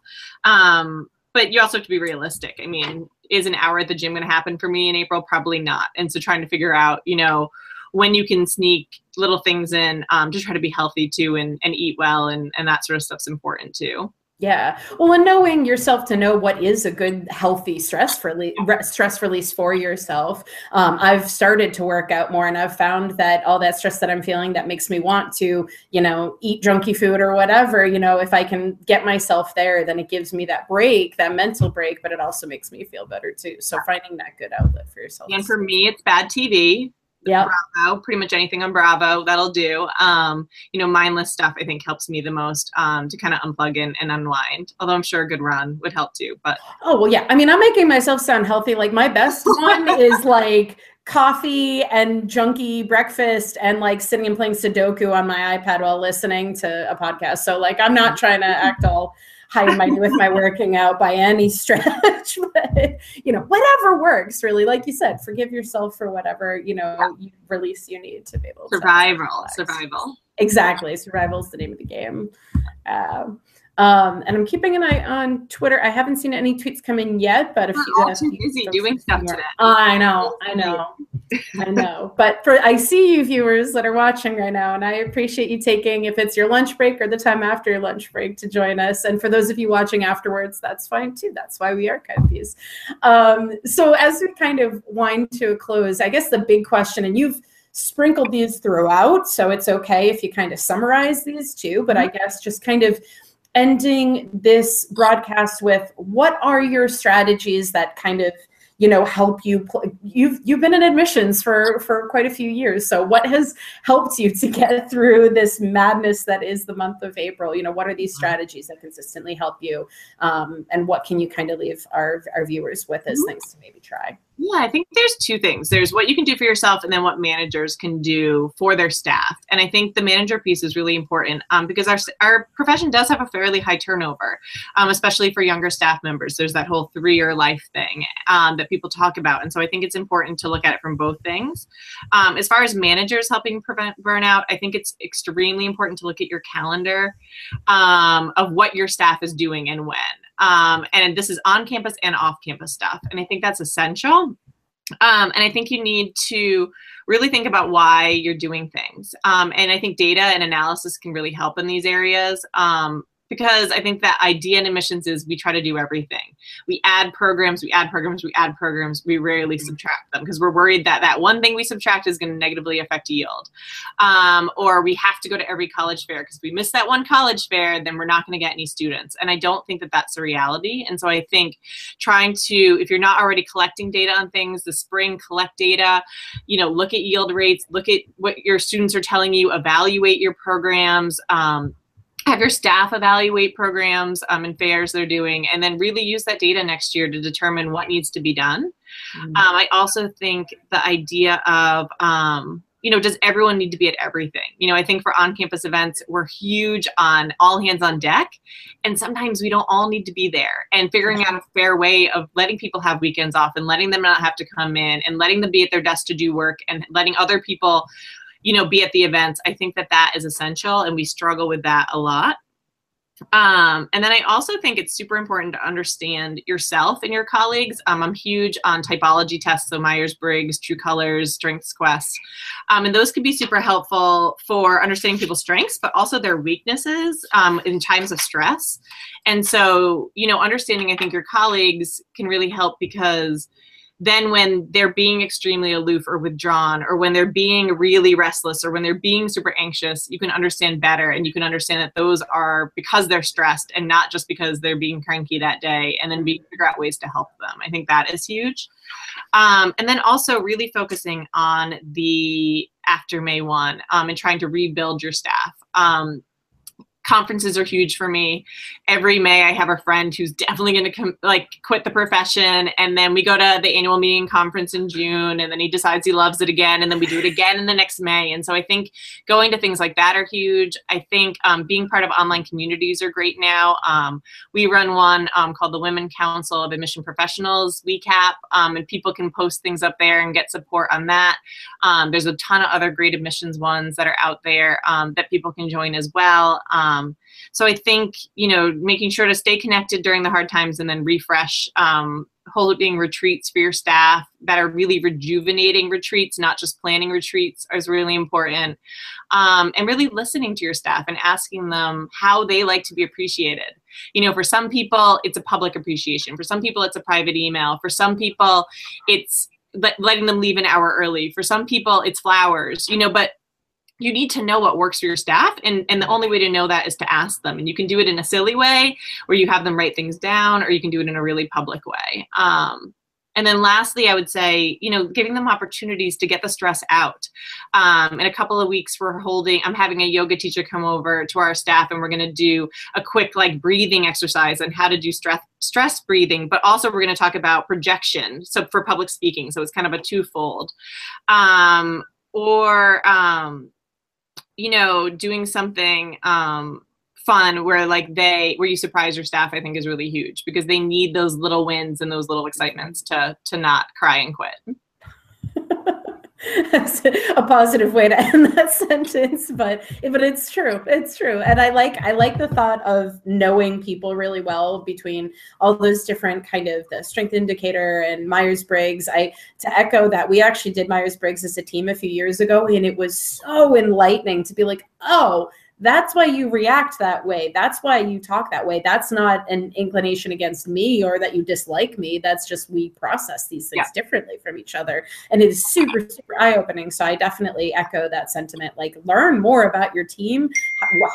Um, but you also have to be realistic. I mean, is an hour at the gym going to happen for me in April? Probably not. And so trying to figure out, you know, when you can sneak little things in um, to try to be healthy too and, and eat well and, and that sort of stuff's important too. Yeah. Well, and knowing yourself to know what is a good, healthy stress release, stress release for yourself. Um, I've started to work out more and I've found that all that stress that I'm feeling that makes me want to, you know, eat junky food or whatever, you know, if I can get myself there, then it gives me that break, that mental break, but it also makes me feel better too. So finding that good outlet for yourself. And for me, it's bad T V. Yep. Bravo, pretty much anything on Bravo, that'll do. Um, you know, mindless stuff I think helps me the most um, to kind of unplug in and unwind. Although I'm sure a good run would help too. But oh well, yeah. I mean, I'm making myself sound healthy. Like my best one is like coffee and junky breakfast and like sitting and playing Sudoku on my iPad while listening to a podcast. So like I'm not trying to act all high mighty with my working out by any stretch, but you know, whatever works really. Like you said, forgive yourself for whatever, you know, yeah. release you need to be able to survival, survival. Exactly. Survival is the name of the game. Uh, Um, and I'm keeping an eye on Twitter. I haven't seen any tweets come in yet, but if you all too busy doing stuff today. Oh, I know, I know, I know. But for I see you viewers that are watching right now, and I appreciate you taking, if it's your lunch break or the time after your lunch break, to join us. And for those of you watching afterwards, that's fine too. That's why we archive these. Um, so as we kind of wind to a close, I guess the big question, and you've sprinkled these throughout, so it's okay if you kind of summarize these too. But I guess just kind of ending this broadcast with, what are your strategies that kind of, you know, help you? You've you've been in admissions for for quite a few years, so what has helped you to get through this madness that is the month of April? You know, what are these strategies that consistently help you, um, and what can you kind of leave our our viewers with as things to maybe try? Yeah, I think there's two things. There's what you can do for yourself and then what managers can do for their staff. And I think the manager piece is really important um, because our, our profession does have a fairly high turnover, um, especially for younger staff members. There's that whole three-year life thing um, that people talk about. And so I think it's important to look at it from both things. Um, as far as managers helping prevent burnout, I think it's extremely important to look at your calendar um, of what your staff is doing and when. Um, and this is on campus and off campus stuff. And I think that's essential. Um, and I think you need to really think about why you're doing things. Um, and I think data and analysis can really help in these areas. Um, because I think that idea in admissions is we try to do everything. We add programs, we add programs, we add programs, we rarely mm-hmm. subtract them because we're worried that that one thing we subtract is gonna negatively affect yield. Um, or we have to go to every college fair because if we miss that one college fair, then we're not gonna get any students. And I don't think that that's the reality. And so I think trying to, if you're not already collecting data on things this spring, collect data, you know, look at yield rates, look at what your students are telling you, evaluate your programs, um, have your staff evaluate programs um, and fairs they're doing, and then really use that data next year to determine what needs to be done. Mm-hmm. um, I also think the idea of, um, you know, does everyone need to be at everything? You know, I think for on-campus events, we're huge on all hands on deck, and sometimes we don't all need to be there. And figuring out a fair way of letting people have weekends off and letting them not have to come in and letting them be at their desk to do work and letting other people you know, be at the events. I think that that is essential, and we struggle with that a lot. Um, and then I also think it's super important to understand yourself and your colleagues. Um, I'm huge on typology tests, so Myers-Briggs, True Colors, Strengths Quest. Um, and those can be super helpful for understanding people's strengths, but also their weaknesses um, in times of stress. And so, you know, understanding, I think, your colleagues can really help because then when they're being extremely aloof or withdrawn, or when they're being really restless, or when they're being super anxious, you can understand better, and you can understand that those are because they're stressed and not just because they're being cranky that day, and then we figure out ways to help them. I think that is huge. Um, and then also really focusing on the after May first um, and trying to rebuild your staff. Um, Conferences are huge for me. Every May, I have a friend who's definitely going to like quit the profession, and then we go to the annual meeting conference in June, and then he decides he loves it again, and then we do it again in the next May. And so I think going to things like that are huge. I think um, being part of online communities are great now. Um, we run one um, called the Women Council of Admission Professionals, W C A P, um, and people can post things up there and get support on that. Um, there's a ton of other great admissions ones that are out there um, that people can join as well. Um, Um, so I think, you know, making sure to stay connected during the hard times and then refresh, um, holding retreats for your staff that are really rejuvenating retreats, not just planning retreats, is really important. Um, and really listening to your staff and asking them how they like to be appreciated. You know, for some people, it's a public appreciation. For some people, it's a private email. For some people, it's letting them leave an hour early. For some people, it's flowers, you know, but you need to know what works for your staff, and, and the only way to know that is to ask them. And you can do it in a silly way where you have them write things down, or you can do it in a really public way. Um, And then lastly, I would say, you know, giving them opportunities to get the stress out. Um, in a couple of weeks, we're holding, I'm having a yoga teacher come over to our staff, and we're going to do a quick like breathing exercise on how to do stress stress breathing, but also we're going to talk about projection. So for public speaking, so it's kind of a twofold. Um, or, um, you know, doing something, um, fun where like they where you surprise your staff, I think, is really huge, because they need those little wins and those little excitements to to not cry and quit. That's a positive way to end that sentence, but but it's true, it's true. And I like I like the thought of knowing people really well between all those different kind of the strength indicator and Myers-Briggs. I to echo that, we actually did Myers-Briggs as a team a few years ago, and it was so enlightening to be like, oh, that's why you react that way. That's why you talk that way. That's not an inclination against me or that you dislike me. That's just we process these things yeah. differently from each other. And it is super, super eye-opening. So I definitely echo that sentiment. Like, learn more about your team,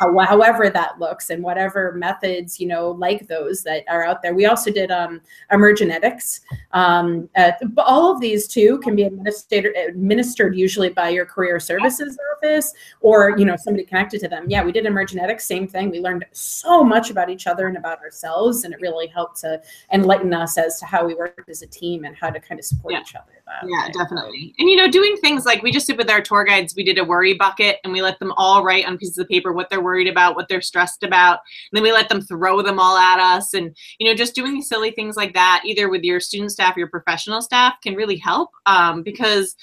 how, however that looks, and whatever methods, you know, like those that are out there. We also did um, Emergenetics. Um, uh, all of these, too, can be administered, administered usually by your career services office or, you know, somebody connected to them. Yeah, we did Emergenetics, same thing. We learned so much about each other and about ourselves, and it really helped to enlighten us as to how we worked as a team and how to kind of support yeah. each other. About yeah, it. Definitely. And, you know, doing things like we just did with our tour guides, we did a worry bucket, and we let them all write on pieces of paper what they're worried about, what they're stressed about, and then we let them throw them all at us. And, you know, just doing silly things like that, either with your student staff or your professional staff, can really help um, because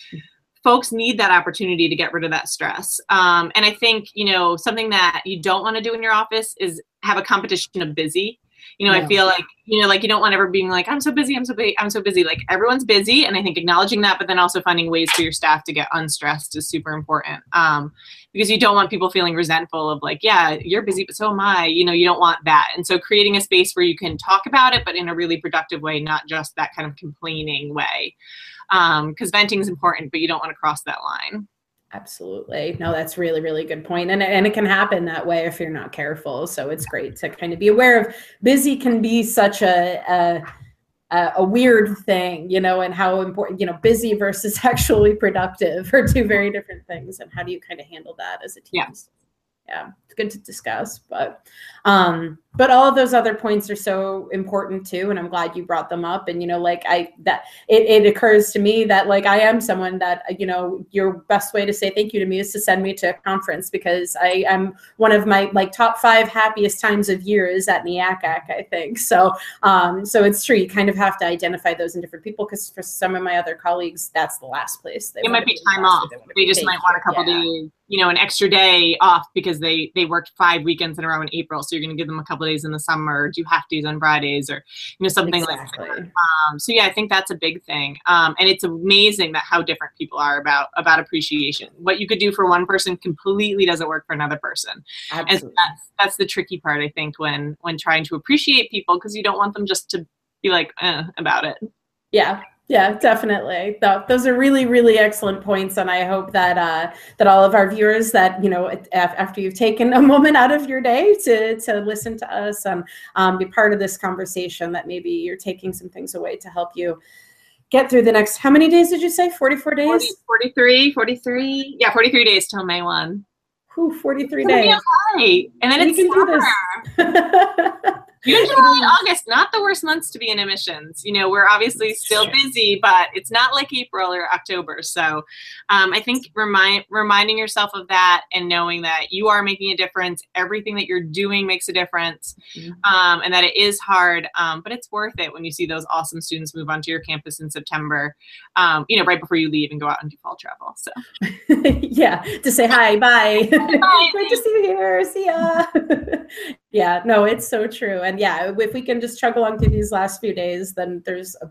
folks need that opportunity to get rid of that stress. Um, and I think, you know, something that you don't want to do in your office is have a competition of busy. You know, yeah. I feel like, you know, like you don't want ever being like, I'm so busy, I'm so busy, I'm so busy. Like, everyone's busy. And I think acknowledging that, but then also finding ways for your staff to get unstressed is super important. Um, because you don't want people feeling resentful of like, yeah, you're busy, but so am I. You know, you don't want that. And so creating a space where you can talk about it, but in a really productive way, not just that kind of complaining way. Um, 'cause venting is important, but you don't want to cross that line. Absolutely. No, that's really, really good point. And, and it can happen that way if you're not careful. So it's great to kind of be aware of busy can be such a, a a weird thing, you know, and how important, you know, busy versus actually productive are two very different things. And how do you kind of handle that as a team? Yeah. Yeah, it's good to discuss, but um, but all of those other points are so important too, and I'm glad you brought them up. And you know, like I that it, it occurs to me that like I am someone that, you know, your best way to say thank you to me is to send me to a conference, because I am one of my like top five happiest times of year is at N I A C A C, I think. So um, so it's true, you kind of have to identify those in different people, because for some of my other colleagues, that's the last place. They it might be time off. They, they just might want a couple yeah. days. You know, an extra day off because they they worked five weekends in a row in April. So you're going to give them a couple of days in the summer, or do half days on Fridays, or, you know, something exactly. like that. Um, so yeah, I think that's a big thing. Um, and it's amazing that how different people are about, about appreciation. What you could do for one person completely doesn't work for another person. Absolutely. And so that's, that's the tricky part, I think, when, when trying to appreciate people, because you don't want them just to be like, eh, about it. Yeah. Yeah, definitely. Those are really, really excellent points. And I hope that uh, that all of our viewers that, you know, after you've taken a moment out of your day to, to listen to us and um, be part of this conversation, that maybe you're taking some things away to help you get through the next, how many days did you say? forty-four days? forty, forty-three, forty-three. Yeah, forty-three days till May first. Ooh, forty-three days. Right. And then it's summer. Usually August, not the worst months to be in admissions. You know, we're obviously still busy, but it's not like April or October. So um, I think remind, reminding yourself of that and knowing that you are making a difference. Everything that you're doing makes a difference, um, and that it is hard, um, but it's worth it when you see those awesome students move onto your campus in September, um, you know, right before you leave and go out and do fall travel. So yeah, to say hi, bye. Bye. Great to see you here. See ya. Yeah, no, it's so true. And yeah, if we can just chug along through these last few days, then there's a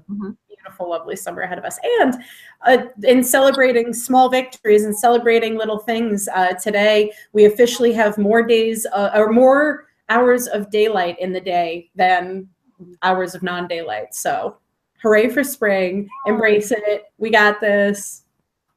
beautiful, lovely summer ahead of us. And uh, in celebrating small victories and celebrating little things, uh, today we officially have more days uh, or more hours of daylight in the day than hours of non-daylight. So hooray for spring, embrace it, we got this.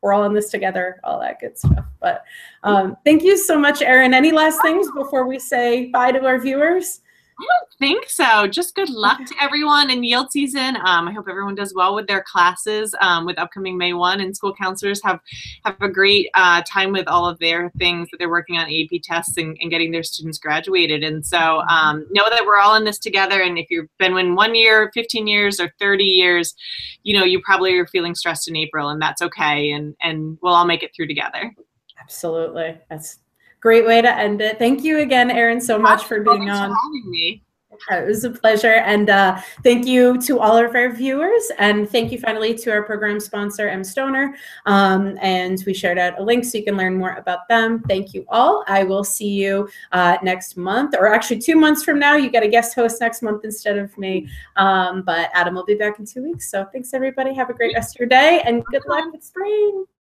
We're all in this together, all that good stuff. But um, thank you so much, Erin. Any last things before we say bye to our viewers? I don't think so. Just good luck to everyone in yield season. Um, I hope everyone does well with their classes um, with upcoming May first, and school counselors have, have a great uh, time with all of their things that they're working on, A P tests and, and getting their students graduated. And so um, know that we're all in this together, and if you've been in one year, fifteen years, or thirty years, you know, you probably are feeling stressed in April, and that's okay, and, and we'll all make it through together. Absolutely. That's great way to end it. Thank you again, Erin, so much for being on. Thanks for having me. It was a pleasure. And uh, thank you to all of our viewers. And thank you finally to our program sponsor, M. Stoner. Um, and we shared out a link so you can learn more about them. Thank you all. I will see you uh, next month, or actually two months from now. You get a guest host next month instead of me. Um, but Adam will be back in two weeks. So thanks, everybody. Have a great rest of your day, and good luck with spring.